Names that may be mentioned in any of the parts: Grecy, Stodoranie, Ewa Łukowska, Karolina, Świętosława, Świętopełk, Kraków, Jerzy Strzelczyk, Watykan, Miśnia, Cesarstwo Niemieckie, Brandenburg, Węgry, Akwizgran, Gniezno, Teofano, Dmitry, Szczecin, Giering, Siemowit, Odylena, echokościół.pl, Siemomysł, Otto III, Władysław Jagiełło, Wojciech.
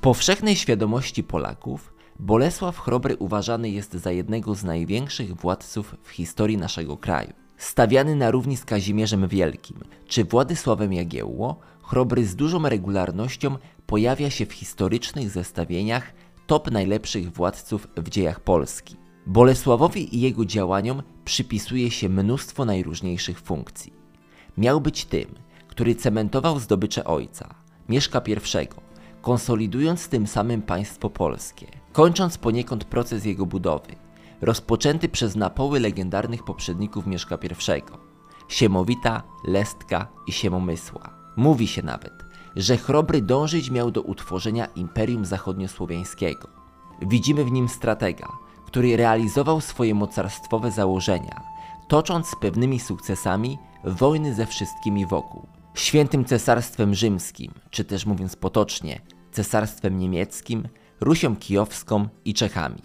powszechnej świadomości Polaków Bolesław Chrobry uważany jest za jednego z największych władców w historii naszego kraju. Stawiany na równi z Kazimierzem Wielkim czy Władysławem Jagiełło, Chrobry z dużą regularnością pojawia się w historycznych zestawieniach top najlepszych władców w dziejach Polski. Bolesławowi i jego działaniom przypisuje się mnóstwo najróżniejszych funkcji. Miał być tym, który cementował zdobycze ojca, Mieszka I, konsolidując tym samym państwo polskie, kończąc poniekąd proces jego budowy, rozpoczęty przez napoły legendarnych poprzedników Mieszka I, Siemowita, Lestka i Siemomysła. Mówi się nawet, że Chrobry dążyć miał do utworzenia Imperium Zachodniosłowiańskiego. Widzimy w nim stratega, który realizował swoje mocarstwowe założenia, tocząc z pewnymi sukcesami wojny ze wszystkimi wokół. Świętym Cesarstwem Rzymskim, czy też mówiąc potocznie, Cesarstwem Niemieckim, Rusią Kijowską i Czechami.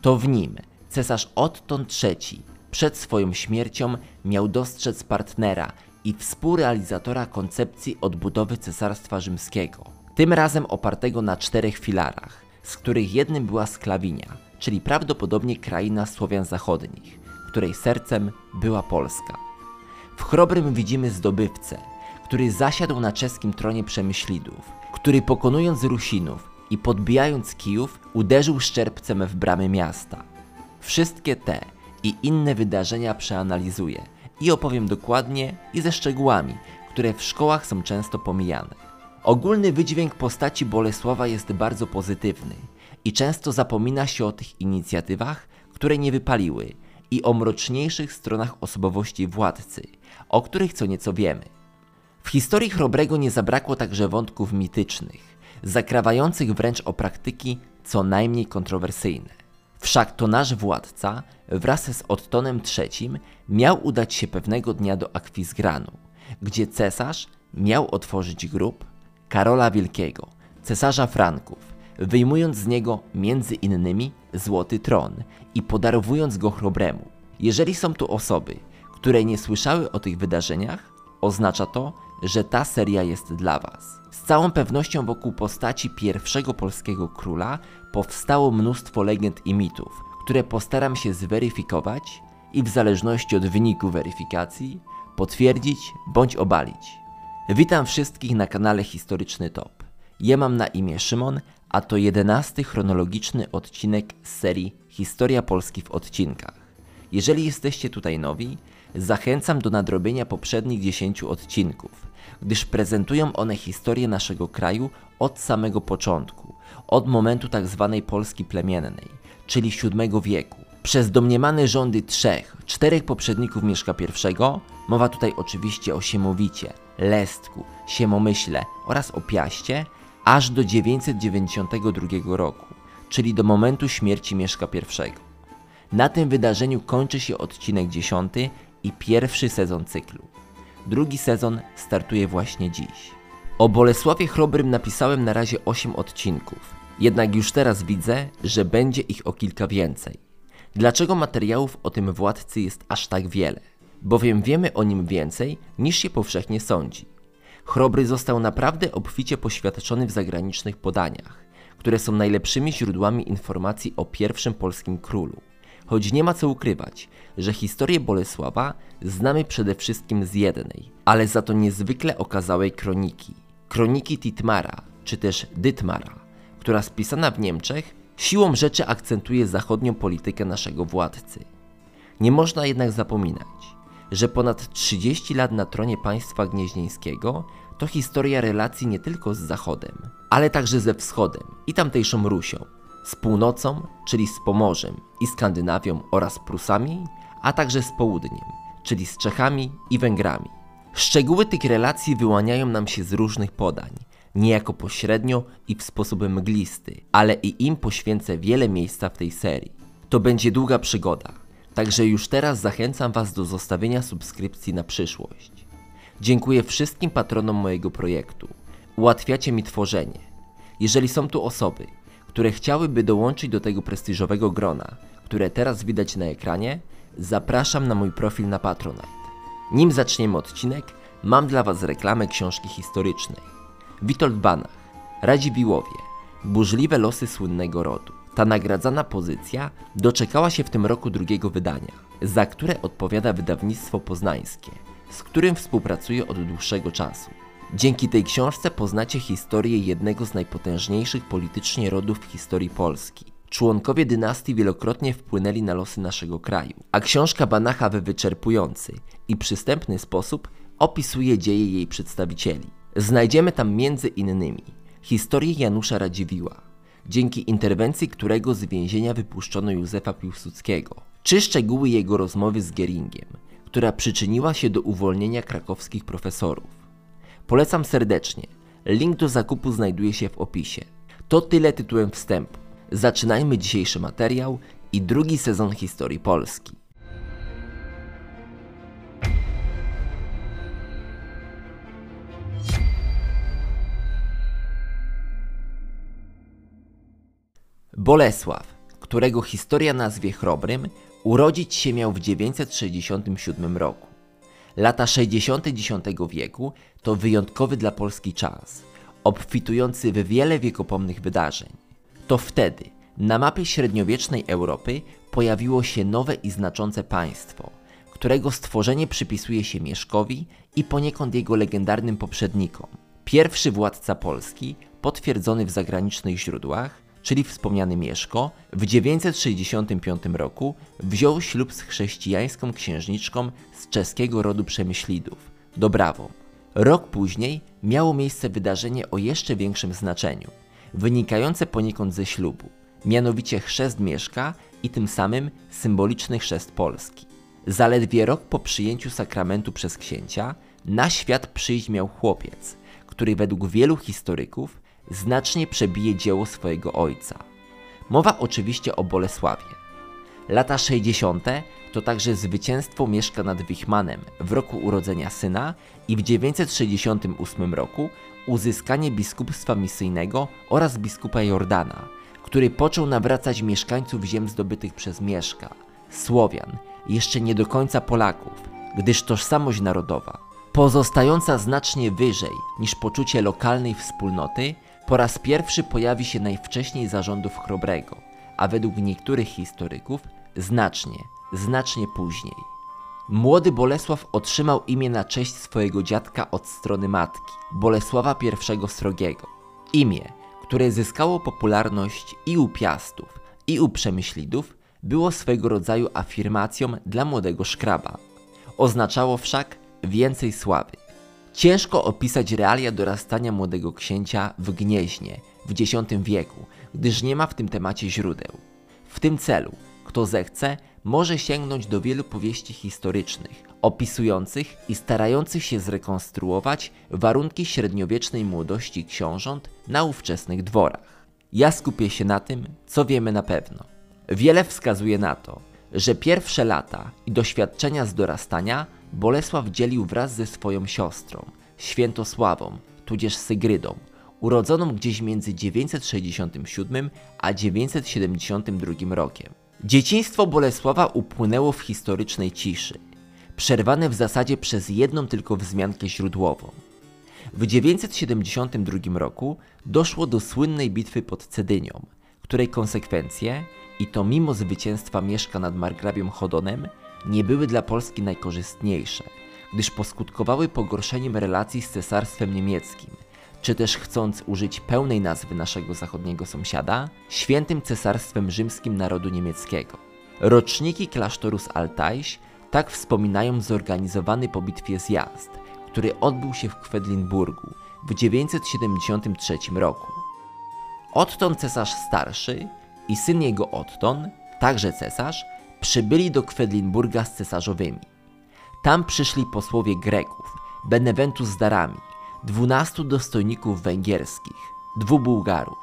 To w nim cesarz Otto III przed swoją śmiercią miał dostrzec partnera i współrealizatora koncepcji odbudowy Cesarstwa Rzymskiego, tym razem opartego na 4 filarach, z których jednym była Sklawinia, czyli prawdopodobnie kraina Słowian Zachodnich, której sercem była Polska. W Chrobrym widzimy zdobywcę, który zasiadł na czeskim tronie Przemyślidów, który pokonując Rusinów i podbijając Kijów uderzył szczerbcem w bramy miasta. Wszystkie te i inne wydarzenia przeanalizuję i opowiem dokładnie i ze szczegółami, które w szkołach są często pomijane. Ogólny wydźwięk postaci Bolesława jest bardzo pozytywny i często zapomina się o tych inicjatywach, które nie wypaliły i o mroczniejszych stronach osobowości władcy, o których co nieco wiemy. W historii Chrobrego nie zabrakło także wątków mitycznych, zakrawających wręcz o praktyki co najmniej kontrowersyjne. Wszak to nasz władca wraz z Ottonem III miał udać się pewnego dnia do Akwizgranu, gdzie cesarz miał otworzyć grób Karola Wielkiego, cesarza Franków, wyjmując z niego między innymi złoty tron i podarowując go Chrobremu. Jeżeli są tu osoby, które nie słyszały o tych wydarzeniach, oznacza to, że ta seria jest dla Was. Z całą pewnością wokół postaci pierwszego polskiego króla powstało mnóstwo legend i mitów, które postaram się zweryfikować i w zależności od wyniku weryfikacji potwierdzić bądź obalić. Witam wszystkich na kanale Historyczny Top. Ja mam na imię Szymon, a to 11. chronologiczny odcinek z serii Historia Polski w odcinkach. Jeżeli jesteście tutaj nowi, zachęcam do nadrobienia poprzednich 10 odcinków, gdyż prezentują one historię naszego kraju od samego początku, od momentu tzw. Polski plemiennej, czyli VII wieku, przez domniemane rządy 3–4 poprzedników Mieszka I, mowa tutaj oczywiście o Siemowicie, Lestku, Siemomyśle oraz o Piaście, aż do 992 roku, czyli do momentu śmierci Mieszka I. Na tym wydarzeniu kończy się odcinek 10 i pierwszy sezon cyklu. Drugi sezon startuje właśnie dziś. O Bolesławie Chrobrym napisałem na razie 8 odcinków, jednak już teraz widzę, że będzie ich o kilka więcej. Dlaczego materiałów o tym władcy jest aż tak wiele? Bowiem wiemy o nim więcej, niż się powszechnie sądzi. Chrobry został naprawdę obficie poświadczony w zagranicznych podaniach, które są najlepszymi źródłami informacji o pierwszym polskim królu. Choć nie ma co ukrywać, że historię Bolesława znamy przede wszystkim z jednej, ale za to niezwykle okazałej kroniki. Kroniki Thietmara, czy też Dytmara, która spisana w Niemczech siłą rzeczy akcentuje zachodnią politykę naszego władcy. Nie można jednak zapominać, że ponad 30 lat na tronie państwa gnieźnieńskiego to historia relacji nie tylko z Zachodem, ale także ze Wschodem i tamtejszą Rusią, z północą, czyli z Pomorzem i Skandynawią oraz Prusami, a także z południem, czyli z Czechami i Węgrami. Szczegóły tych relacji wyłaniają nam się z różnych podań, niejako pośrednio i w sposób mglisty, ale i im poświęcę wiele miejsca w tej serii. To będzie długa przygoda, także już teraz zachęcam Was do zostawienia subskrypcji na przyszłość. Dziękuję wszystkim patronom mojego projektu, ułatwiacie mi tworzenie. Jeżeli są tu osoby, które chciałyby dołączyć do tego prestiżowego grona, które teraz widać na ekranie, zapraszam na mój profil na Patronite. Nim zaczniemy odcinek, mam dla Was reklamę książki historycznej. Witold Banach, Radziwiłłowie, burzliwe losy słynnego rodu. Ta nagradzana pozycja doczekała się w tym roku drugiego wydania, za które odpowiada wydawnictwo poznańskie, z którym współpracuje od dłuższego czasu. Dzięki tej książce poznacie historię jednego z najpotężniejszych politycznie rodów w historii Polski. Członkowie dynastii wielokrotnie wpłynęli na losy naszego kraju, a książka Banacha w wyczerpujący i przystępny sposób opisuje dzieje jej przedstawicieli. Znajdziemy tam między innymi historię Janusza Radziwiłła, dzięki interwencji którego z więzienia wypuszczono Józefa Piłsudskiego, czy szczegóły jego rozmowy z Gieringiem, która przyczyniła się do uwolnienia krakowskich profesorów. Polecam serdecznie, link do zakupu znajduje się w opisie. To tyle tytułem wstępu. Zaczynajmy dzisiejszy materiał i drugi sezon historii Polski. Bolesław, którego historia nazwie Chrobrym, urodzić się miał w 967 roku. Lata 60. X wieku to wyjątkowy dla Polski czas, obfitujący w wiele wiekopomnych wydarzeń. To wtedy na mapie średniowiecznej Europy pojawiło się nowe i znaczące państwo, którego stworzenie przypisuje się Mieszkowi i poniekąd jego legendarnym poprzednikom. Pierwszy władca Polski, potwierdzony w zagranicznych źródłach, czyli wspomniany Mieszko, w 965 roku wziął ślub z chrześcijańską księżniczką z czeskiego rodu Przemyślidów, Dobrawą. Rok później miało miejsce wydarzenie o jeszcze większym znaczeniu, wynikające poniekąd ze ślubu, mianowicie chrzest Mieszka i tym samym symboliczny chrzest Polski. Zaledwie rok po przyjęciu sakramentu przez księcia na świat przyjść miał chłopiec, który według wielu historyków znacznie przebije dzieło swojego ojca. Mowa oczywiście o Bolesławie. Lata 60. to także zwycięstwo Mieszka nad Wichmanem w roku urodzenia syna i w 968 roku uzyskanie biskupstwa misyjnego oraz biskupa Jordana, który począł nawracać mieszkańców ziem zdobytych przez Mieszka, Słowian, jeszcze nie do końca Polaków, gdyż tożsamość narodowa, pozostająca znacznie wyżej niż poczucie lokalnej wspólnoty, po raz pierwszy pojawi się najwcześniej za rządów Chrobrego, a według niektórych historyków znacznie później. Młody Bolesław otrzymał imię na cześć swojego dziadka od strony matki, Bolesława I Srogiego. Imię, które zyskało popularność i u Piastów, i u Przemyślidów, było swego rodzaju afirmacją dla młodego szkraba. Oznaczało wszak więcej sławy. Ciężko opisać realia dorastania młodego księcia w Gnieźnie w X wieku, gdyż nie ma w tym temacie źródeł. W tym celu, kto zechce, może sięgnąć do wielu powieści historycznych, opisujących i starających się zrekonstruować warunki średniowiecznej młodości książąt na ówczesnych dworach. Ja skupię się na tym, co wiemy na pewno. Wiele wskazuje na to, że pierwsze lata i doświadczenia z dorastania Bolesław dzielił wraz ze swoją siostrą, Świętosławą, tudzież Sygrydą, urodzoną gdzieś między 967 a 972 rokiem. Dzieciństwo Bolesława upłynęło w historycznej ciszy, przerwane w zasadzie przez jedną tylko wzmiankę źródłową. W 972 roku doszło do słynnej bitwy pod Cedynią, której konsekwencje, i to mimo zwycięstwa Mieszka nad margrabią Chodonem, nie były dla Polski najkorzystniejsze, gdyż poskutkowały pogorszeniem relacji z Cesarstwem Niemieckim, czy też, chcąc użyć pełnej nazwy naszego zachodniego sąsiada, Świętym Cesarstwem Rzymskim Narodu Niemieckiego. Roczniki klasztoru z Altaiś tak wspominają zorganizowany po bitwie zjazd, który odbył się w Kwedlinburgu w 973 roku. Otton cesarz starszy i syn jego Otton, także cesarz, przybyli do Kwedlinburga z cesarzowymi. Tam przyszli posłowie Greków, Benewentu z darami, 12 dostojników węgierskich, 2 Bułgarów.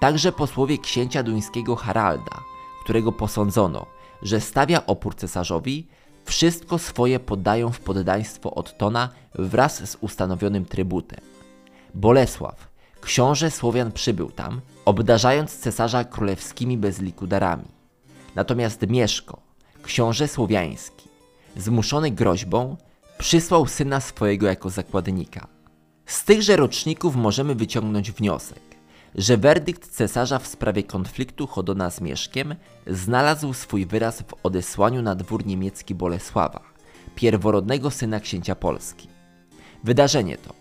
Także posłowie księcia duńskiego Haralda, którego posądzono, że stawia opór cesarzowi, wszystko swoje poddają w poddaństwo Ottona wraz z ustanowionym trybutem. Bolesław, książę Słowian, przybył tam, obdarzając cesarza królewskimi bez liku darami. Natomiast Mieszko, książę słowiański, zmuszony groźbą, przysłał syna swojego jako zakładnika. Z tychże roczników możemy wyciągnąć wniosek, że werdykt cesarza w sprawie konfliktu Chodona z Mieszkiem znalazł swój wyraz w odesłaniu na dwór niemiecki Bolesława, pierworodnego syna księcia Polski. Wydarzenie to,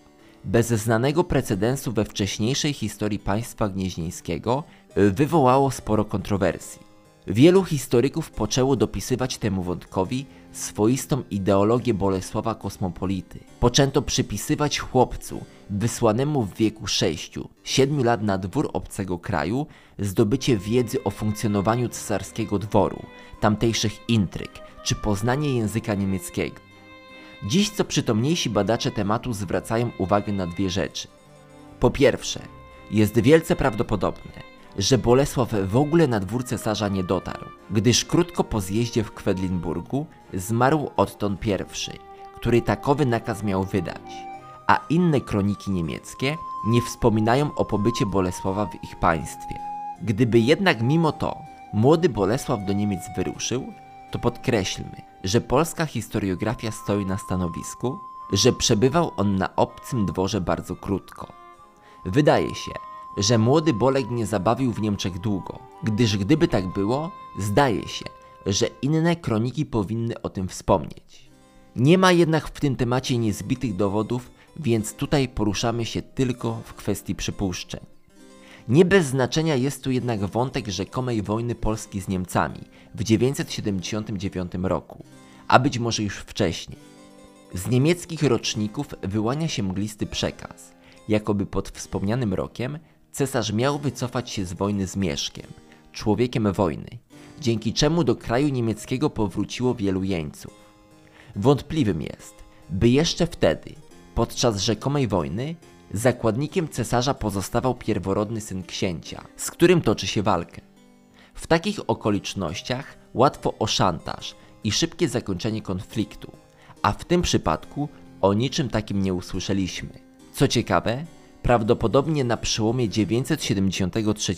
bez znanego precedensu we wcześniejszej historii państwa gnieźnieńskiego, wywołało sporo kontrowersji. Wielu historyków poczęło dopisywać temu wątkowi swoistą ideologię Bolesława kosmopolity. Poczęto przypisywać chłopcu wysłanemu w wieku 6–7 lat na dwór obcego kraju zdobycie wiedzy o funkcjonowaniu cesarskiego dworu, tamtejszych intryg czy poznanie języka niemieckiego. Dziś co przytomniejsi badacze tematu zwracają uwagę na dwie rzeczy. Po pierwsze, jest wielce prawdopodobne, że Bolesław w ogóle na dwór cesarza nie dotarł, gdyż krótko po zjeździe w Kwedlinburgu zmarł Otto I, który takowy nakaz miał wydać, a inne kroniki niemieckie nie wspominają o pobycie Bolesława w ich państwie. Gdyby jednak mimo to młody Bolesław do Niemiec wyruszył, to podkreślmy, że polska historiografia stoi na stanowisku, że przebywał on na obcym dworze bardzo krótko. Wydaje się, że młody Bolek nie zabawił w Niemczech długo, gdyż gdyby tak było, zdaje się, że inne kroniki powinny o tym wspomnieć. Nie ma jednak w tym temacie niezbitych dowodów, więc tutaj poruszamy się tylko w kwestii przypuszczeń. Nie bez znaczenia jest tu jednak wątek rzekomej wojny Polski z Niemcami w 979 roku, a być może już wcześniej. Z niemieckich roczników wyłania się mglisty przekaz, jakoby pod wspomnianym rokiem cesarz miał wycofać się z wojny z Mieszkiem, człowiekiem wojny, dzięki czemu do kraju niemieckiego powróciło wielu jeńców. Wątpliwym jest, by jeszcze wtedy, podczas rzekomej wojny, zakładnikiem cesarza pozostawał pierworodny syn księcia, z którym toczy się walkę. W takich okolicznościach łatwo o szantaż i szybkie zakończenie konfliktu, a w tym przypadku o niczym takim nie usłyszeliśmy. Co ciekawe, prawdopodobnie na przełomie 973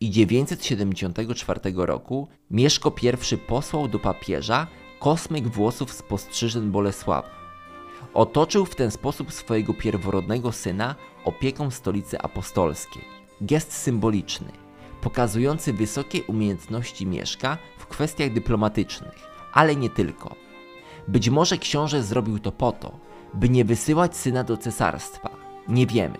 i 974 roku Mieszko I posłał do papieża kosmyk włosów z postrzyżyn Bolesława. Otoczył w ten sposób swojego pierworodnego syna opieką Stolicy Apostolskiej. Gest symboliczny, pokazujący wysokie umiejętności Mieszka w kwestiach dyplomatycznych, ale nie tylko. Być może książę zrobił to po to, by nie wysyłać syna do cesarstwa. Nie wiemy.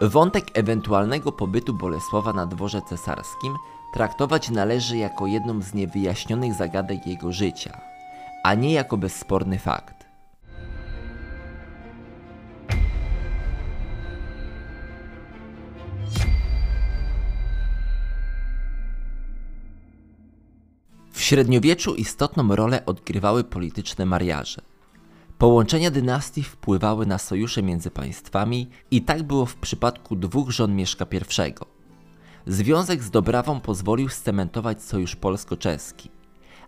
Wątek ewentualnego pobytu Bolesława na dworze cesarskim traktować należy jako jedną z niewyjaśnionych zagadek jego życia, a nie jako bezsporny fakt. W średniowieczu istotną rolę odgrywały polityczne mariaże. Połączenia dynastii wpływały na sojusze między państwami i tak było w przypadku dwóch żon Mieszka I. Związek z Dobrawą pozwolił scementować sojusz polsko-czeski,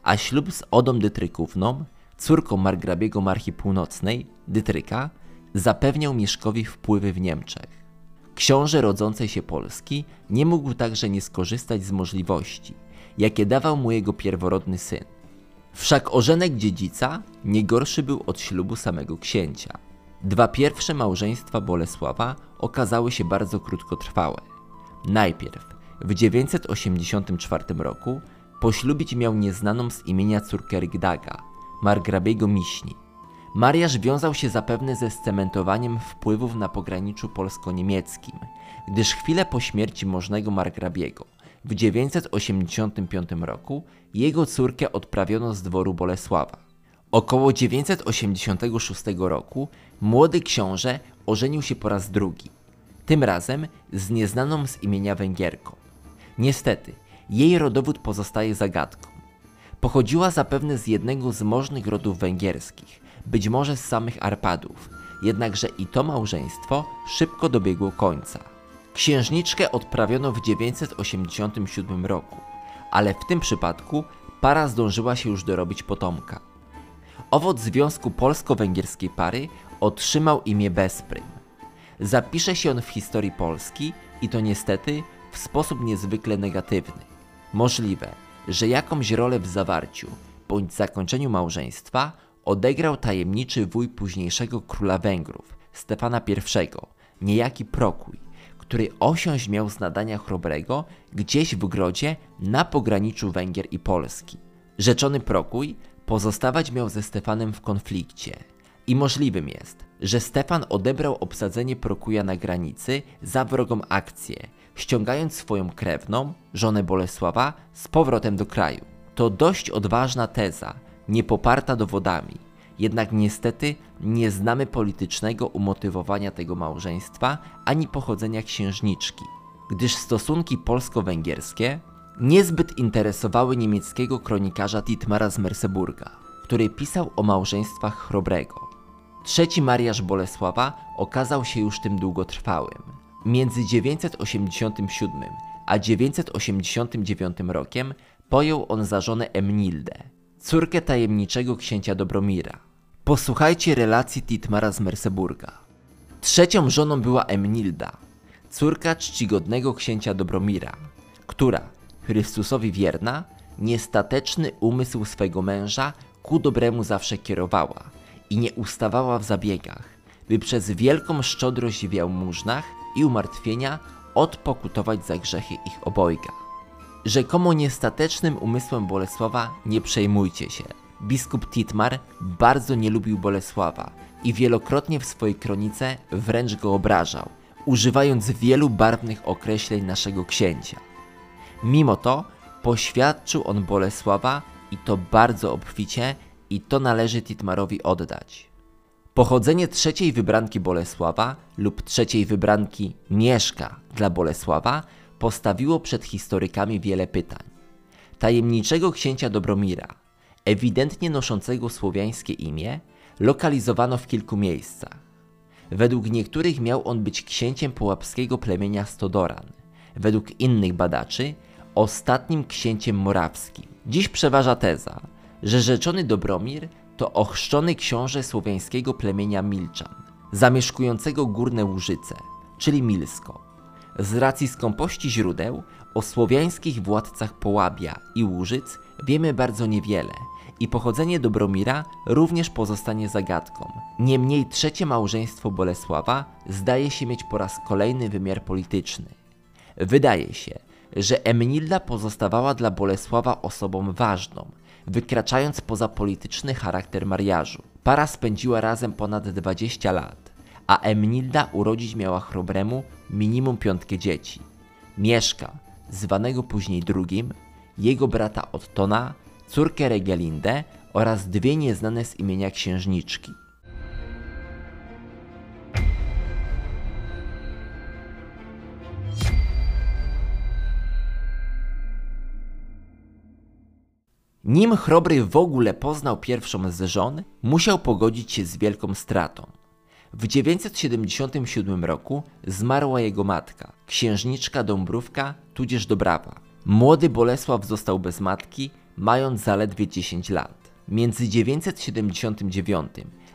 a ślub z Odą Dytrykówną, córką margrabiego Marchii Północnej, Dytryka, zapewniał Mieszkowi wpływy w Niemczech. Książę rodzącej się Polski nie mógł także nie skorzystać z możliwości, jakie dawał mu jego pierworodny syn. Wszak ożenek dziedzica nie gorszy był od ślubu samego księcia. Dwa pierwsze małżeństwa Bolesława okazały się bardzo krótkotrwałe. Najpierw w 984 roku poślubić miał nieznaną z imienia córkę Rygdaga, margrabiego Miśni. Mariaż wiązał się zapewne ze scementowaniem wpływów na pograniczu polsko-niemieckim, gdyż chwilę po śmierci możnego margrabiego w 985 roku jego córkę odprawiono z dworu Bolesława. Około 986 roku młody książę ożenił się po raz drugi, tym razem z nieznaną z imienia Węgierką. Niestety, jej rodowód pozostaje zagadką. Pochodziła zapewne z jednego z możnych rodów węgierskich, być może z samych Arpadów, jednakże i to małżeństwo szybko dobiegło końca. Księżniczkę odprawiono w 987 roku, ale w tym przypadku para zdążyła się już dorobić potomka. Owoc związku polsko-węgierskiej pary otrzymał imię Besprym. Zapisze się on w historii Polski i to niestety w sposób niezwykle negatywny. Możliwe, że jakąś rolę w zawarciu bądź zakończeniu małżeństwa odegrał tajemniczy wuj późniejszego króla Węgrów, Stefana I, niejaki Prokuj, który osiąść miał z nadania Chrobrego gdzieś w Grodzie na pograniczu Węgier i Polski. Rzeczony Prokój pozostawać miał ze Stefanem w konflikcie i możliwym jest, że Stefan odebrał obsadzenie Prokuja na granicy za wrogą akcję, ściągając swoją krewną, żonę Bolesława, z powrotem do kraju. To dość odważna teza, nie poparta dowodami, jednak niestety nie znamy politycznego umotywowania tego małżeństwa ani pochodzenia księżniczki, gdyż stosunki polsko-węgierskie niezbyt interesowały niemieckiego kronikarza Thietmara z Merseburga, który pisał o małżeństwach Chrobrego. Trzeci mariaż Bolesława okazał się już tym długotrwałym. Między 987 a 989 rokiem pojął on za żonę Emnildę, córkę tajemniczego księcia Dobromira. Posłuchajcie relacji Thietmara z Merseburga. Trzecią żoną była Emnilda, córka czcigodnego księcia Dobromira, która, Chrystusowi wierna, niestateczny umysł swego męża ku dobremu zawsze kierowała i nie ustawała w zabiegach, by przez wielką szczodrość w jałmużnach i umartwienia odpokutować za grzechy ich obojga. Rzekomo niestatecznym umysłem Bolesława nie przejmujcie się. Biskup Thietmar bardzo nie lubił Bolesława i wielokrotnie w swojej kronice wręcz go obrażał, używając wielu barwnych określeń naszego księcia. Mimo to poświadczył on Bolesława i to bardzo obficie i to należy Thietmarowi oddać. Pochodzenie trzeciej wybranki Bolesława lub trzeciej wybranki Mieszka dla Bolesława postawiło przed historykami wiele pytań. Tajemniczego księcia Dobromira, ewidentnie noszącego słowiańskie imię, lokalizowano w kilku miejscach. Według niektórych miał on być księciem pułapskiego plemienia Stodoran, według innych badaczy ostatnim księciem morawskim. Dziś przeważa teza, że rzeczony Dobromir to ochrzczony książę słowiańskiego plemienia Milczan, zamieszkującego Górne Łużyce, czyli Milsko. Z racji skąpości źródeł o słowiańskich władcach Połabia i Łużyc wiemy bardzo niewiele i pochodzenie Dobromira również pozostanie zagadką. Niemniej trzecie małżeństwo Bolesława zdaje się mieć po raz kolejny wymiar polityczny. Wydaje się, że Emnilda pozostawała dla Bolesława osobą ważną, wykraczając poza polityczny charakter mariażu. Para spędziła razem ponad 20 lat, a Emnilda urodzić miała Chrobremu minimum 5 dzieci. Mieszka, zwanego później drugim, jego brata Ottona, córkę Regelindę oraz 2 nieznane z imienia księżniczki. Nim Chrobry w ogóle poznał pierwszą z żon, musiał pogodzić się z wielką stratą. W 977 roku zmarła jego matka, księżniczka Dąbrówka, tudzież Dobrawa. Młody Bolesław został bez matki, mając zaledwie 10 lat. Między 979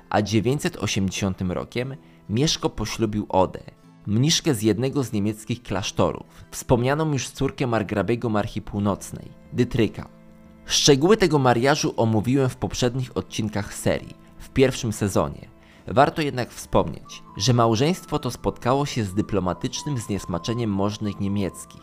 a 980 rokiem Mieszko poślubił Odę, mniszkę z jednego z niemieckich klasztorów, wspomnianą już córkę margrabiego Marchi Północnej, Dytryka. Szczegóły tego mariażu omówiłem w poprzednich odcinkach serii, w pierwszym sezonie. Warto jednak wspomnieć, że małżeństwo to spotkało się z dyplomatycznym zniesmaczeniem możnych niemieckich,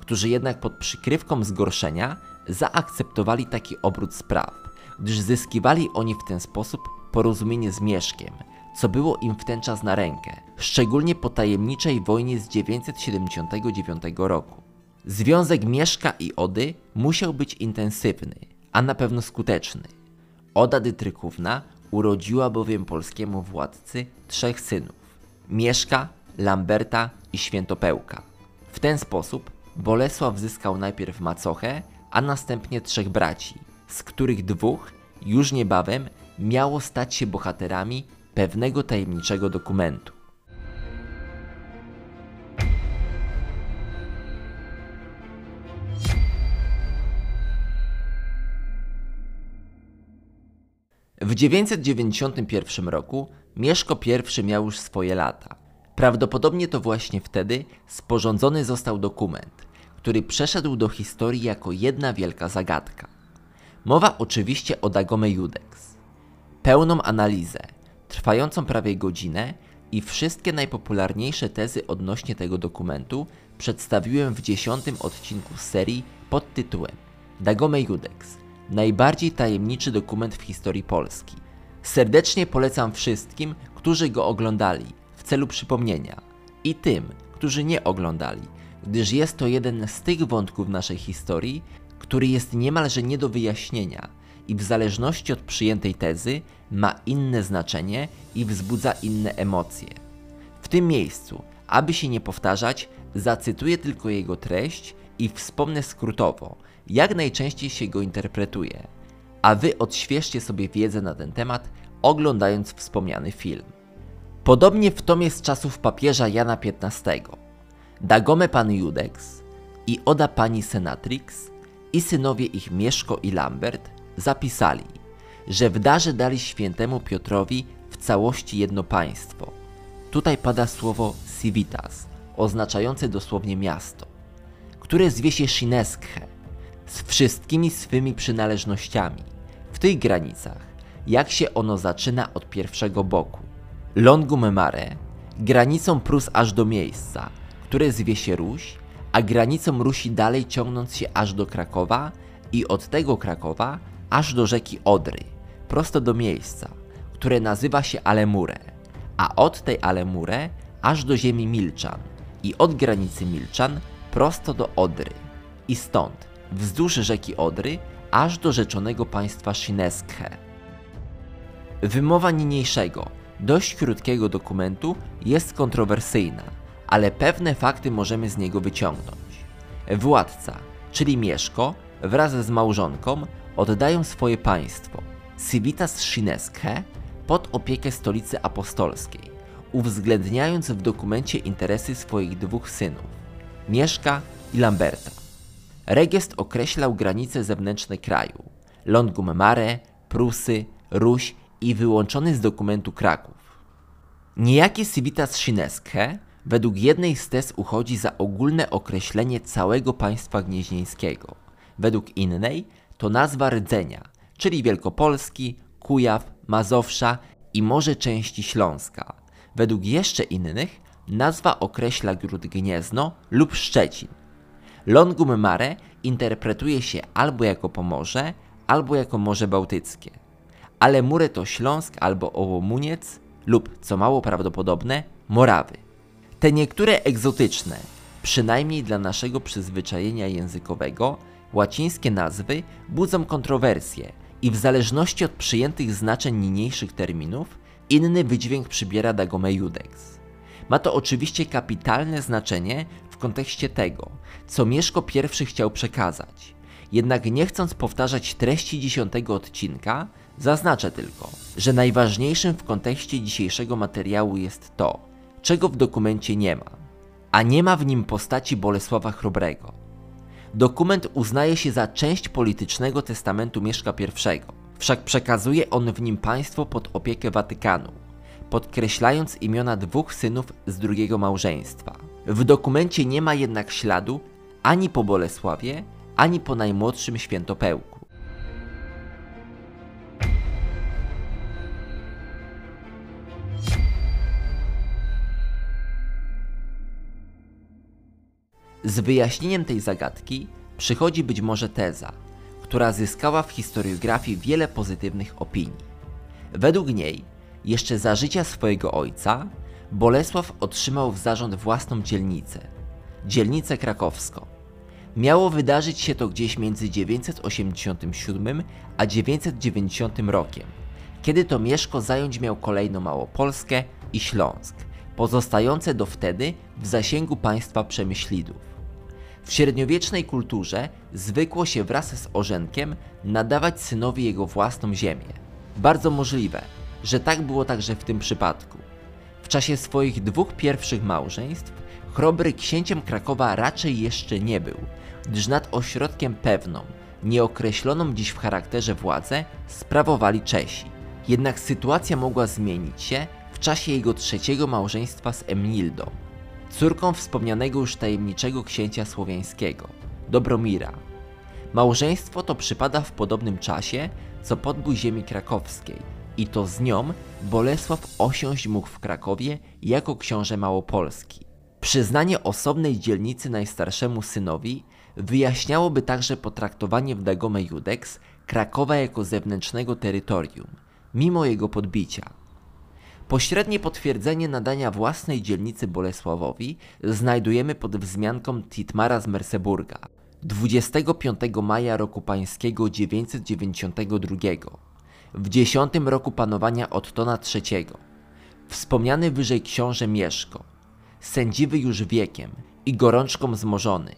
którzy jednak pod przykrywką zgorszenia zaakceptowali taki obrót spraw, gdyż zyskiwali oni w ten sposób porozumienie z Mieszkiem, co było im w ten czas na rękę, szczególnie po tajemniczej wojnie z 979 roku. Związek Mieszka i Ody musiał być intensywny, a na pewno skuteczny. Oda Dytrykówna urodziła bowiem polskiemu władcy 3 synów: Mieszka, Lamberta i Świętopełka. W ten sposób Bolesław zyskał najpierw macochę, a następnie 3 braci, z których 2 już niebawem miało stać się bohaterami pewnego tajemniczego dokumentu. W 991 roku Mieszko I miał już swoje lata. Prawdopodobnie to właśnie wtedy sporządzony został dokument, który przeszedł do historii jako jedna wielka zagadka. Mowa oczywiście o Dagome Judex. Pełną analizę, trwającą prawie godzinę, i wszystkie najpopularniejsze tezy odnośnie tego dokumentu przedstawiłem w 10. odcinku serii pod tytułem Dagome Judex – najbardziej tajemniczy dokument w historii Polski. Serdecznie polecam wszystkim, którzy go oglądali w celu przypomnienia i tym, którzy nie oglądali, gdyż jest to jeden z tych wątków naszej historii, który jest niemalże nie do wyjaśnienia i w zależności od przyjętej tezy ma inne znaczenie i wzbudza inne emocje. W tym miejscu, aby się nie powtarzać, zacytuję tylko jego treść i wspomnę skrótowo, jak najczęściej się go interpretuje, a wy odświeżcie sobie wiedzę na ten temat, oglądając wspomniany film. Podobnie w tomie z czasów papieża Jana XV. Dagome pan Judex i Oda pani Senatrix i synowie ich Mieszko i Lambert zapisali, że w darze dali świętemu Piotrowi w całości jedno państwo. Tutaj pada słowo civitas, oznaczające dosłownie miasto, które zwie się Szyneskhe, z wszystkimi swymi przynależnościami, w tych granicach, jak się ono zaczyna od pierwszego boku. Longum Mare, granicą Prus aż do miejsca, które zwie się Ruś, a granicą Rusi dalej ciągnąc się aż do Krakowa i od tego Krakowa aż do rzeki Odry, prosto do miejsca, które nazywa się Alemurę, a od tej Alemurę aż do ziemi Milczan i od granicy Milczan prosto do Odry i stąd wzdłuż rzeki Odry aż do rzeczonego państwa Szyneskhe. Wymowa niniejszego, dość krótkiego dokumentu jest kontrowersyjna, ale pewne fakty możemy z niego wyciągnąć. Władca, czyli Mieszko, wraz z małżonką oddają swoje państwo, civitas Szyneskhe, pod opiekę Stolicy Apostolskiej, uwzględniając w dokumencie interesy swoich dwóch synów, Mieszka i Lamberta. Regest określał granice zewnętrzne kraju, Longum Mare, Prusy, Ruś i wyłączony z dokumentu Kraków. Niejaki civitas Szyneskhe według jednej z tez uchodzi za ogólne określenie całego państwa gnieźnieńskiego. Według innej to nazwa rdzenia, czyli Wielkopolski, Kujaw, Mazowsza i może części Śląska. Według jeszcze innych nazwa określa gród Gniezno lub Szczecin. Longum Mare interpretuje się albo jako Pomorze, albo jako Morze Bałtyckie. Alemurę to Śląsk albo Ołomuniec lub, co mało prawdopodobne, Morawy. Te niektóre egzotyczne, przynajmniej dla naszego przyzwyczajenia językowego, łacińskie nazwy budzą kontrowersje i w zależności od przyjętych znaczeń niniejszych terminów, inny wydźwięk przybiera Dagome Judex. Ma to oczywiście kapitalne znaczenie w kontekście tego, co Mieszko I chciał przekazać. Jednak nie chcąc powtarzać treści 10. odcinka, zaznaczę tylko, że najważniejszym w kontekście dzisiejszego materiału jest to, czego w dokumencie nie ma, a nie ma w nim postaci Bolesława Chrobrego. Dokument uznaje się za część politycznego testamentu Mieszka I, wszak przekazuje on w nim państwo pod opiekę Watykanu, podkreślając imiona dwóch synów z drugiego małżeństwa. W dokumencie nie ma jednak śladu ani po Bolesławie, ani po najmłodszym Świętopełku. Z wyjaśnieniem tej zagadki przychodzi być może teza, która zyskała w historiografii wiele pozytywnych opinii. Według niej, jeszcze za życia swojego ojca, Bolesław otrzymał w zarząd własną dzielnicę, dzielnicę krakowską. Miało wydarzyć się to gdzieś między 987 a 990 rokiem, kiedy to Mieszko zająć miał kolejno Małopolskę i Śląsk, pozostające do wtedy w zasięgu państwa Przemyślidów. W średniowiecznej kulturze zwykło się wraz z orzenkiem nadawać synowi jego własną ziemię. Bardzo możliwe, że tak było także w tym przypadku. W czasie swoich dwóch pierwszych małżeństw Chrobry księciem Krakowa raczej jeszcze nie był, gdyż nad ośrodkiem pewną, nieokreśloną dziś w charakterze władzę sprawowali Czesi. Jednak sytuacja mogła zmienić się w czasie jego trzeciego małżeństwa z Emnildą, córką wspomnianego już tajemniczego księcia słowiańskiego, Dobromira. Małżeństwo to przypada w podobnym czasie, co podbój ziemi krakowskiej, i to z nią Bolesław osiąść mógł w Krakowie jako książę Małopolski. Przyznanie osobnej dzielnicy najstarszemu synowi wyjaśniałoby także potraktowanie w Dagome Judex Krakowa jako zewnętrznego terytorium, mimo jego podbicia. Pośrednie potwierdzenie nadania własnej dzielnicy Bolesławowi znajdujemy pod wzmianką Thietmara z Merseburga 25 maja roku pańskiego 992, w 10 roku panowania Ottona III, wspomniany wyżej książę Mieszko, sędziwy już wiekiem i gorączką zmorzony,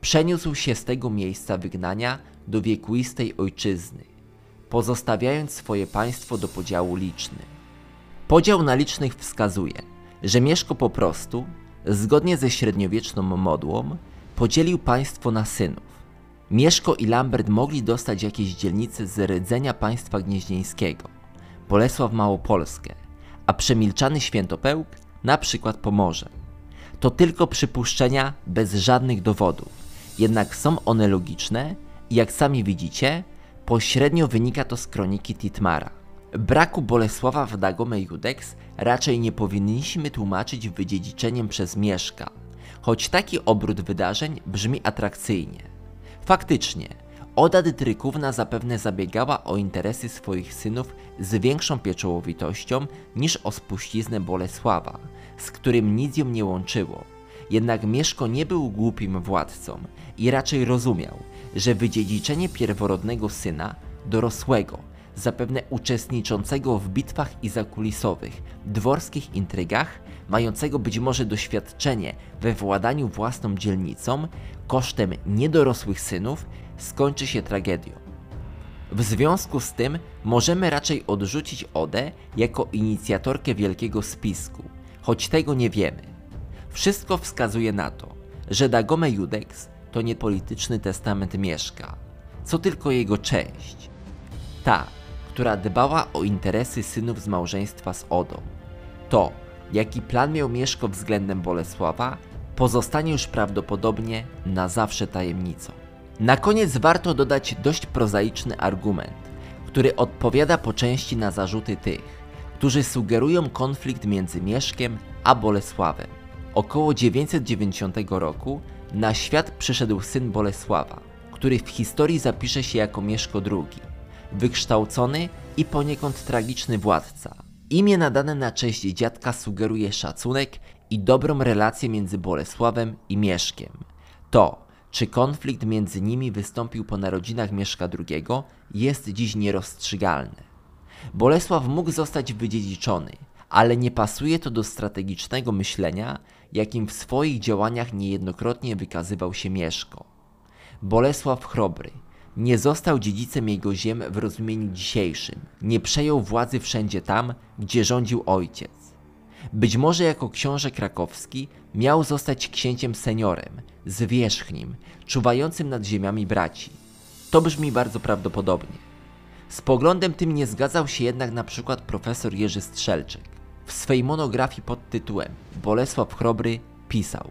przeniósł się z tego miejsca wygnania do wiekuistej ojczyzny, pozostawiając swoje państwo do podziału liczny. Podział na licznych wskazuje, że Mieszko po prostu, zgodnie ze średniowieczną modłą, podzielił państwo na synów. Mieszko i Lambert mogli dostać jakieś dzielnice z rdzenia państwa gnieźnieńskiego, Bolesław Małopolskę, a przemilczany Świętopełk na przykład Pomorze. To tylko przypuszczenia bez żadnych dowodów, jednak są one logiczne i jak sami widzicie, pośrednio wynika to z kroniki Thietmara. Braku Bolesława w Dagome Judex raczej nie powinniśmy tłumaczyć wydziedziczeniem przez Mieszka, choć taki obrót wydarzeń brzmi atrakcyjnie. Faktycznie, Oda Dytrykówna zapewne zabiegała o interesy swoich synów z większą pieczołowitością niż o spuściznę Bolesława, z którym nic ją nie łączyło. Jednak Mieszko nie był głupim władcą i raczej rozumiał, że wydziedziczenie pierworodnego syna, dorosłego, zapewne uczestniczącego w bitwach i zakulisowych, dworskich intrygach, mającego być może doświadczenie we władaniu własną dzielnicą, kosztem niedorosłych synów, skończy się tragedią. W związku z tym możemy raczej odrzucić Odę jako inicjatorkę wielkiego spisku, choć tego nie wiemy. Wszystko wskazuje na to, że Dagome Judex to nie polityczny testament Mieszka, co tylko jego część. Ta, która dbała o interesy synów z małżeństwa z Odą. To, jaki plan miał Mieszko względem Bolesława, pozostanie już prawdopodobnie na zawsze tajemnicą. Na koniec warto dodać dość prozaiczny argument, który odpowiada po części na zarzuty tych, którzy sugerują konflikt między Mieszkiem a Bolesławem. Około 990 roku na świat przyszedł syn Bolesława, który w historii zapisze się jako Mieszko II, wykształcony i poniekąd tragiczny władca. Imię nadane na cześć dziadka sugeruje szacunek i dobrą relację między Bolesławem i Mieszkiem. To, czy konflikt między nimi wystąpił po narodzinach Mieszka II, jest dziś nierozstrzygalne. Bolesław mógł zostać wydziedziczony, ale nie pasuje to do strategicznego myślenia, jakim w swoich działaniach niejednokrotnie wykazywał się Mieszko. Bolesław Chrobry nie został dziedzicem jego ziem w rozumieniu dzisiejszym, nie przejął władzy wszędzie tam, gdzie rządził ojciec. Być może jako książę krakowski miał zostać księciem seniorem, zwierzchnim, czuwającym nad ziemiami braci. To brzmi bardzo prawdopodobnie. Z poglądem tym nie zgadzał się jednak na przykład profesor Jerzy Strzelczyk. W swej monografii pod tytułem Bolesław Chrobry pisał: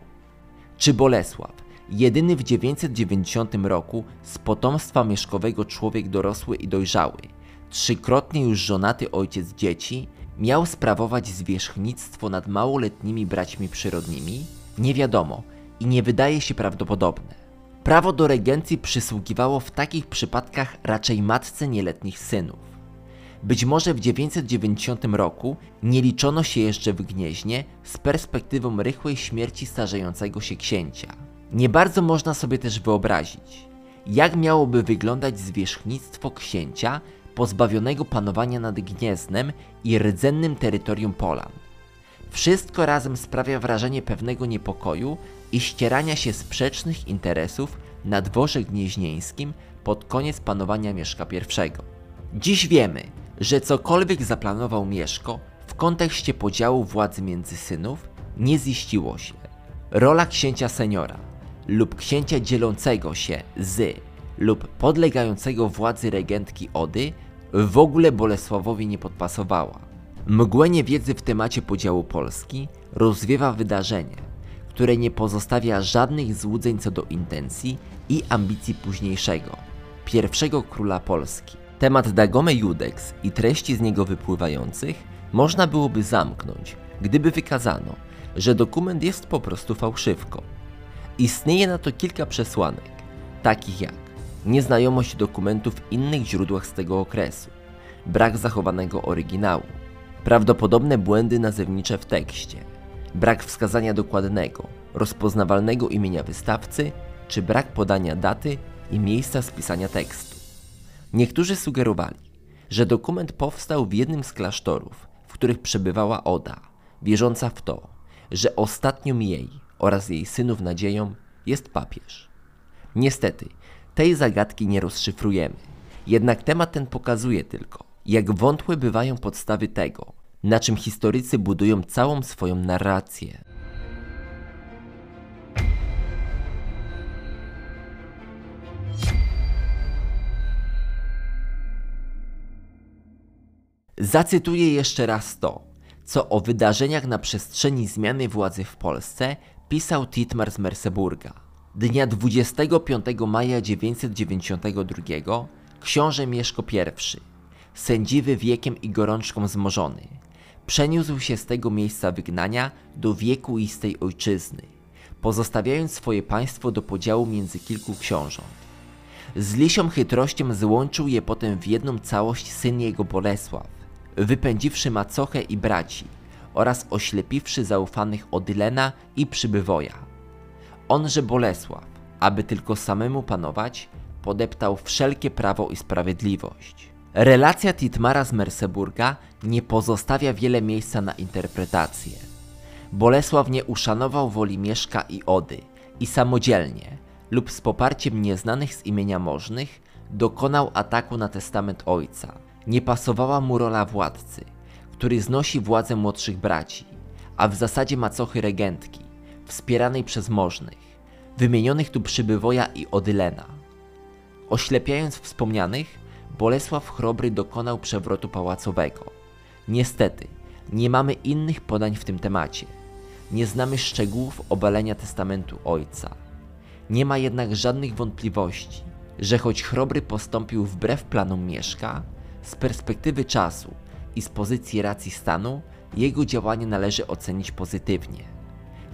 czy Bolesław, jedyny w 990 roku z potomstwa mieszkowego człowiek dorosły i dojrzały, trzykrotnie już żonaty ojciec dzieci, miał sprawować zwierzchnictwo nad małoletnimi braćmi przyrodnimi? Nie wiadomo i nie wydaje się prawdopodobne. Prawo do regencji przysługiwało w takich przypadkach raczej matce nieletnich synów. Być może w 990 roku nie liczono się jeszcze w Gnieźnie z perspektywą rychłej śmierci starzejącego się księcia. Nie bardzo można sobie też wyobrazić, jak miałoby wyglądać zwierzchnictwo księcia pozbawionego panowania nad Gnieznem i rdzennym terytorium Polan. Wszystko razem sprawia wrażenie pewnego niepokoju i ścierania się sprzecznych interesów na dworze gnieźnieńskim pod koniec panowania Mieszka I. Dziś wiemy, że cokolwiek zaplanował Mieszko w kontekście podziału władzy między synów, nie ziściło się. Rola księcia seniora lub księcia dzielącego się z lub podlegającego władzy regentki Ody w ogóle Bolesławowi nie podpasowała. Mgłę niewiedzy w temacie podziału Polski rozwiewa wydarzenie, które nie pozostawia żadnych złudzeń co do intencji i ambicji późniejszego, pierwszego króla Polski. Temat Dagome Judex i treści z niego wypływających można byłoby zamknąć, gdyby wykazano, że dokument jest po prostu fałszywką. Istnieje na to kilka przesłanek, takich jak nieznajomość dokumentów w innych źródłach z tego okresu, brak zachowanego oryginału, prawdopodobne błędy nazewnicze w tekście, brak wskazania dokładnego, rozpoznawalnego imienia wystawcy czy brak podania daty i miejsca spisania tekstu. Niektórzy sugerowali, że dokument powstał w jednym z klasztorów, w których przebywała Oda, wierząca w to, że ostatnią jej oraz jej synów nadzieją jest papież. Niestety, tej zagadki nie rozszyfrujemy, jednak temat ten pokazuje tylko, jak wątłe bywają podstawy tego, na czym historycy budują całą swoją narrację. Zacytuję jeszcze raz to, co o wydarzeniach na przestrzeni zmiany władzy w Polsce pisał Thietmar z Merseburga. Dnia 25 maja 992 książę Mieszko I, sędziwy wiekiem i gorączką zmorzony, przeniósł się z tego miejsca wygnania do wiekuistej ojczyzny, pozostawiając swoje państwo do podziału między kilku książąt. Z lisią chytrością złączył je potem w jedną całość syn jego Bolesław, wypędziwszy macochę i braci oraz oślepiwszy zaufanych Odylena i Przybywoja. Onże Bolesław, aby tylko samemu panować, podeptał wszelkie prawo i sprawiedliwość. Relacja Thietmara z Merseburga nie pozostawia wiele miejsca na interpretację. Bolesław nie uszanował woli Mieszka i Ody i samodzielnie lub z poparciem nieznanych z imienia możnych dokonał ataku na testament ojca. Nie pasowała mu rola władcy, który znosi władzę młodszych braci, a w zasadzie macochy regentki, wspieranej przez możnych, wymienionych tu Przybywoja i Odylena. Oślepiając wspomnianych, Bolesław Chrobry dokonał przewrotu pałacowego. Niestety, nie mamy innych podań w tym temacie. Nie znamy szczegółów obalenia testamentu ojca. Nie ma jednak żadnych wątpliwości, że choć Chrobry postąpił wbrew planom Mieszka, z perspektywy czasu i z pozycji racji stanu, jego działanie należy ocenić pozytywnie.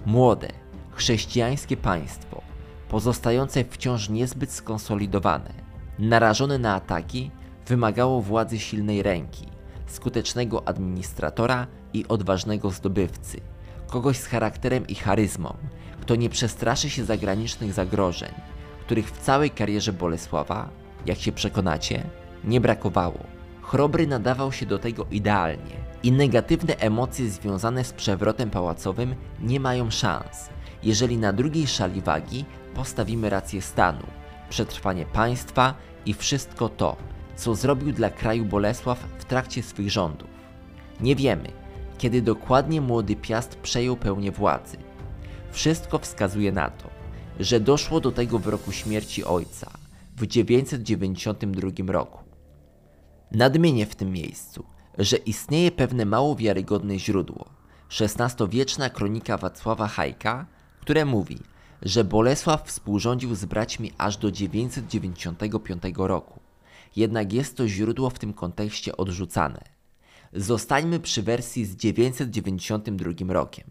Młode, chrześcijańskie państwo, pozostające wciąż niezbyt skonsolidowane, narażone na ataki, wymagało władzy silnej ręki, skutecznego administratora i odważnego zdobywcy, kogoś z charakterem i charyzmą, kto nie przestraszy się zagranicznych zagrożeń, których w całej karierze Bolesława, jak się przekonacie, nie brakowało. Chrobry nadawał się do tego idealnie i negatywne emocje związane z przewrotem pałacowym nie mają szans, jeżeli na drugiej szali wagi postawimy rację stanu, przetrwanie państwa i wszystko to, co zrobił dla kraju Bolesław w trakcie swych rządów. Nie wiemy, kiedy dokładnie młody Piast przejął pełnię władzy. Wszystko wskazuje na to, że doszło do tego w roku śmierci ojca, w 992 roku. Nadmienię w tym miejscu, że istnieje pewne mało wiarygodne źródło, XVI-wieczna kronika Wacława Hajka, które mówi, że Bolesław współrządził z braćmi aż do 995 roku, jednak jest to źródło w tym kontekście odrzucane. Zostańmy przy wersji z 992 rokiem.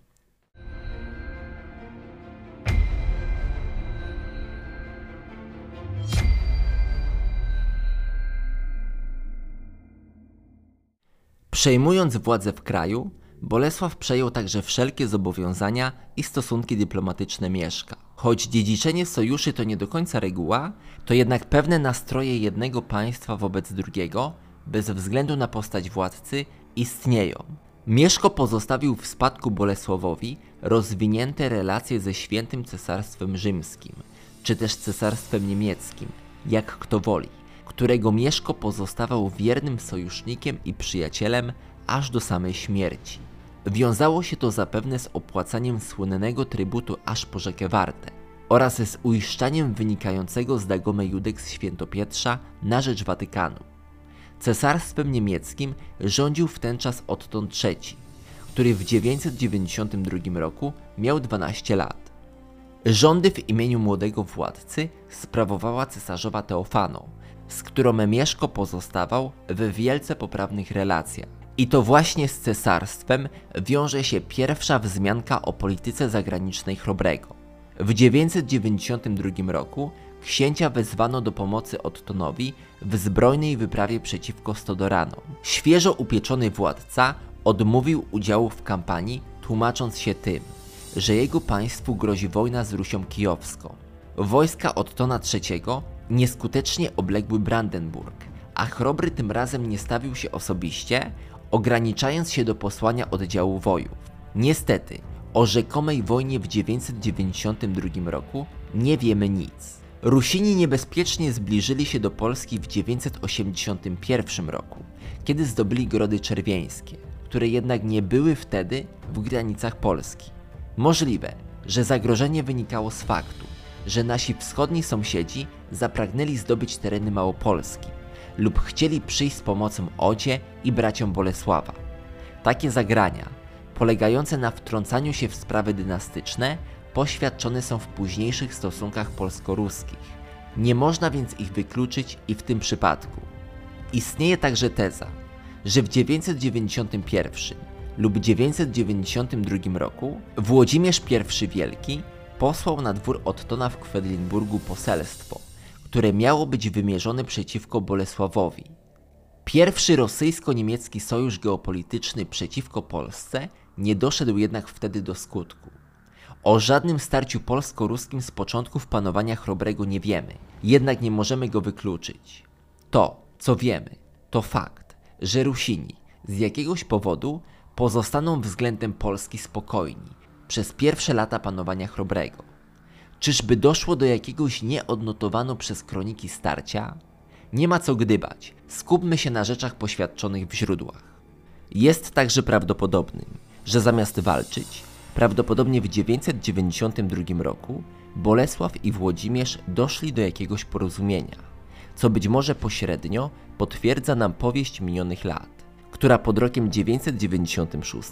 Przejmując władzę w kraju, Bolesław przejął także wszelkie zobowiązania i stosunki dyplomatyczne Mieszka. Choć dziedziczenie sojuszy to nie do końca reguła, to jednak pewne nastroje jednego państwa wobec drugiego, bez względu na postać władcy, istnieją. Mieszko pozostawił w spadku Bolesławowi rozwinięte relacje ze Świętym Cesarstwem Rzymskim, czy też Cesarstwem Niemieckim, jak kto woli, którego Mieszko pozostawał wiernym sojusznikiem i przyjacielem aż do samej śmierci. Wiązało się to zapewne z opłacaniem słynnego trybutu aż po rzekę Wartę oraz z uiszczaniem wynikającego z Dagome Judex Świętopietrza na rzecz Watykanu. Cesarstwem Niemieckim rządził w ten czas Otto III, który w 992 roku miał 12 lat. Rządy w imieniu młodego władcy sprawowała cesarzowa Teofano, z którą Mieszko pozostawał w wielce poprawnych relacjach. I to właśnie z cesarstwem wiąże się pierwsza wzmianka o polityce zagranicznej Chrobrego. W 992 roku księcia wezwano do pomocy Ottonowi w zbrojnej wyprawie przeciwko Stodoranom. Świeżo upieczony władca odmówił udziału w kampanii, tłumacząc się tym, że jego państwu grozi wojna z Rusią Kijowską. Wojska Ottona III nieskutecznie obległy Brandenburg, a Chrobry tym razem nie stawił się osobiście, ograniczając się do posłania oddziału wojów. Niestety, o rzekomej wojnie w 992 roku nie wiemy nic. Rusini niebezpiecznie zbliżyli się do Polski w 981 roku, kiedy zdobyli Grody Czerwieńskie, które jednak nie były wtedy w granicach Polski. Możliwe, że zagrożenie wynikało z faktu, że nasi wschodni sąsiedzi zapragnęli zdobyć tereny Małopolski lub chcieli przyjść z pomocą Odzie i braciom Bolesława. Takie zagrania, polegające na wtrącaniu się w sprawy dynastyczne, poświadczone są w późniejszych stosunkach polsko-ruskich. Nie można więc ich wykluczyć i w tym przypadku. Istnieje także teza, że w 991 lub 992 roku Włodzimierz I Wielki posłał na dwór Ottona w Kwedlinburgu poselstwo, które miało być wymierzone przeciwko Bolesławowi. Pierwszy rosyjsko-niemiecki sojusz geopolityczny przeciwko Polsce nie doszedł jednak wtedy do skutku. O żadnym starciu polsko-ruskim z początków panowania Chrobrego nie wiemy, jednak nie możemy go wykluczyć. To, co wiemy, to fakt, że Rusini z jakiegoś powodu pozostaną względem Polski spokojni przez pierwsze lata panowania Chrobrego. Czyżby doszło do jakiegoś nieodnotowanego przez kroniki starcia? Nie ma co gdybać, skupmy się na rzeczach poświadczonych w źródłach. Jest także prawdopodobnym, że zamiast walczyć, prawdopodobnie w 992 roku Bolesław i Włodzimierz doszli do jakiegoś porozumienia, co być może pośrednio potwierdza nam powieść minionych lat, która pod rokiem 996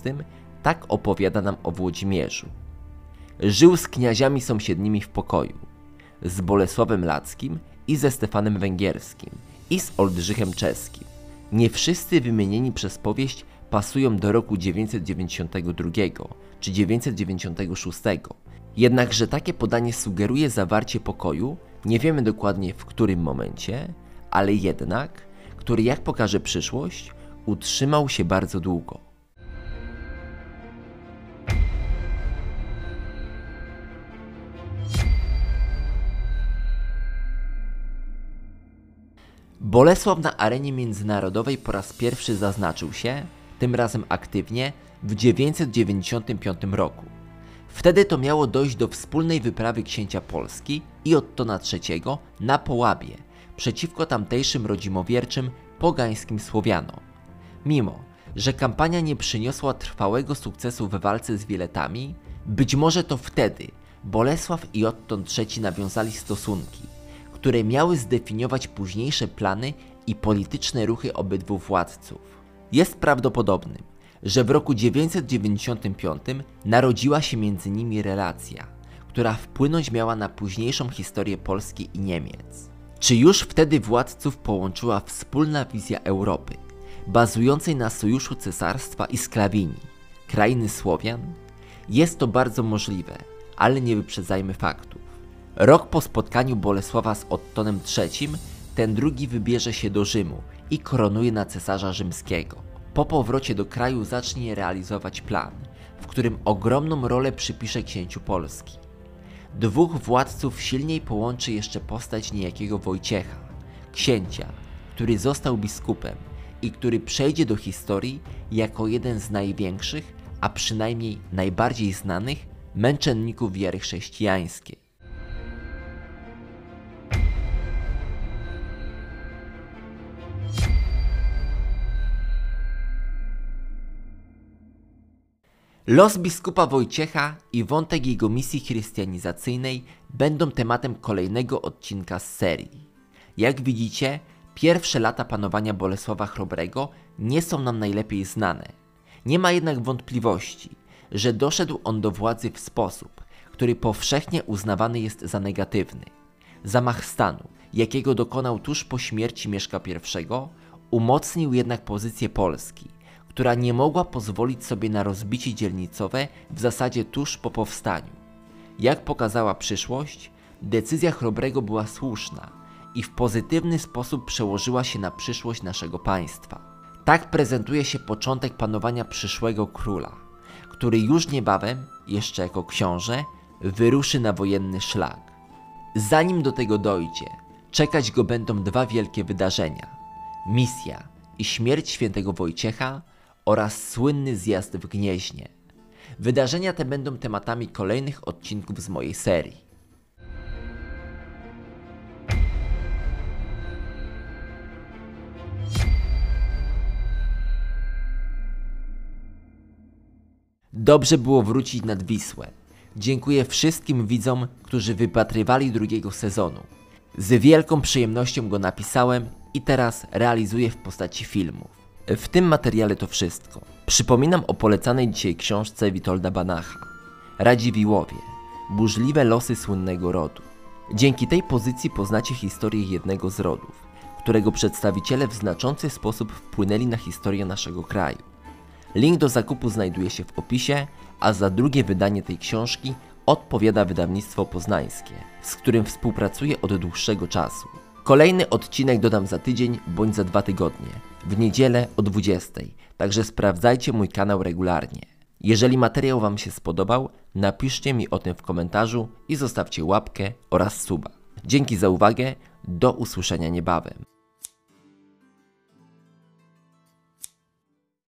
tak opowiada nam o Włodzimierzu. Żył z kniaziami sąsiednimi w pokoju, z Bolesławem Lackim i ze Stefanem Węgierskim i z Oldrzychem Czeskim. Nie wszyscy wymienieni przez powieść pasują do roku 992 czy 996, jednakże takie podanie sugeruje zawarcie pokoju. Nie wiemy dokładnie w którym momencie, ale jednak, który jak pokaże przyszłość, utrzymał się bardzo długo. Bolesław na arenie międzynarodowej po raz pierwszy zaznaczył się, tym razem aktywnie, w 995 roku. Wtedy to miało dojść do wspólnej wyprawy księcia Polski i Ottona III na Połabie przeciwko tamtejszym rodzimowierczym pogańskim Słowianom. Mimo że kampania nie przyniosła trwałego sukcesu w walce z Wieletami, być może to wtedy Bolesław i Otton III nawiązali stosunki, które miały zdefiniować późniejsze plany i polityczne ruchy obydwu władców. Jest prawdopodobnym, że w roku 995 narodziła się między nimi relacja, która wpłynąć miała na późniejszą historię Polski i Niemiec. Czy już wtedy władców połączyła wspólna wizja Europy, bazującej na sojuszu cesarstwa i Sklawinii, krainy Słowian? Jest to bardzo możliwe, ale nie wyprzedzajmy faktów. Rok po spotkaniu Bolesława z Ottonem III, ten drugi wybierze się do Rzymu i koronuje na cesarza rzymskiego. Po powrocie do kraju zacznie realizować plan, w którym ogromną rolę przypisze księciu Polski. Dwóch władców silniej połączy jeszcze postać niejakiego Wojciecha, księcia, który został biskupem i który przejdzie do historii jako jeden z największych, a przynajmniej najbardziej znanych męczenników wiary chrześcijańskiej. Los biskupa Wojciecha i wątek jego misji chrystianizacyjnej będą tematem kolejnego odcinka z serii. Jak widzicie, pierwsze lata panowania Bolesława Chrobrego nie są nam najlepiej znane. Nie ma jednak wątpliwości, że doszedł on do władzy w sposób, który powszechnie uznawany jest za negatywny. Zamach stanu jakiego dokonał tuż po śmierci Mieszka I, umocnił jednak pozycję Polski, która nie mogła pozwolić sobie na rozbicie dzielnicowe w zasadzie tuż po powstaniu. Jak pokazała przyszłość, decyzja Chrobrego była słuszna i w pozytywny sposób przełożyła się na przyszłość naszego państwa. Tak prezentuje się początek panowania przyszłego króla, który już niebawem, jeszcze jako książę, wyruszy na wojenny szlak. Zanim do tego dojdzie, czekać go będą dwa wielkie wydarzenia: misja i śmierć świętego Wojciecha oraz słynny zjazd w Gnieźnie. Wydarzenia te będą tematami kolejnych odcinków z mojej serii. Dobrze było wrócić nad Wisłę. Dziękuję wszystkim widzom, którzy wypatrywali drugiego sezonu. Z wielką przyjemnością go napisałem i teraz realizuję w postaci filmów. W tym materiale to wszystko. Przypominam o polecanej dzisiaj książce Witolda Banacha, Radziwiłłowie, burzliwe losy słynnego rodu. Dzięki tej pozycji poznacie historię jednego z rodów, którego przedstawiciele w znaczący sposób wpłynęli na historię naszego kraju. Link do zakupu znajduje się w opisie, a za drugie wydanie tej książki odpowiada wydawnictwo poznańskie, z którym współpracuję od dłuższego czasu. Kolejny odcinek dodam za tydzień bądź za 2 tygodnie, w niedzielę o 20:00, także sprawdzajcie mój kanał regularnie. Jeżeli materiał Wam się spodobał, napiszcie mi o tym w komentarzu i zostawcie łapkę oraz suba. Dzięki za uwagę, do usłyszenia niebawem.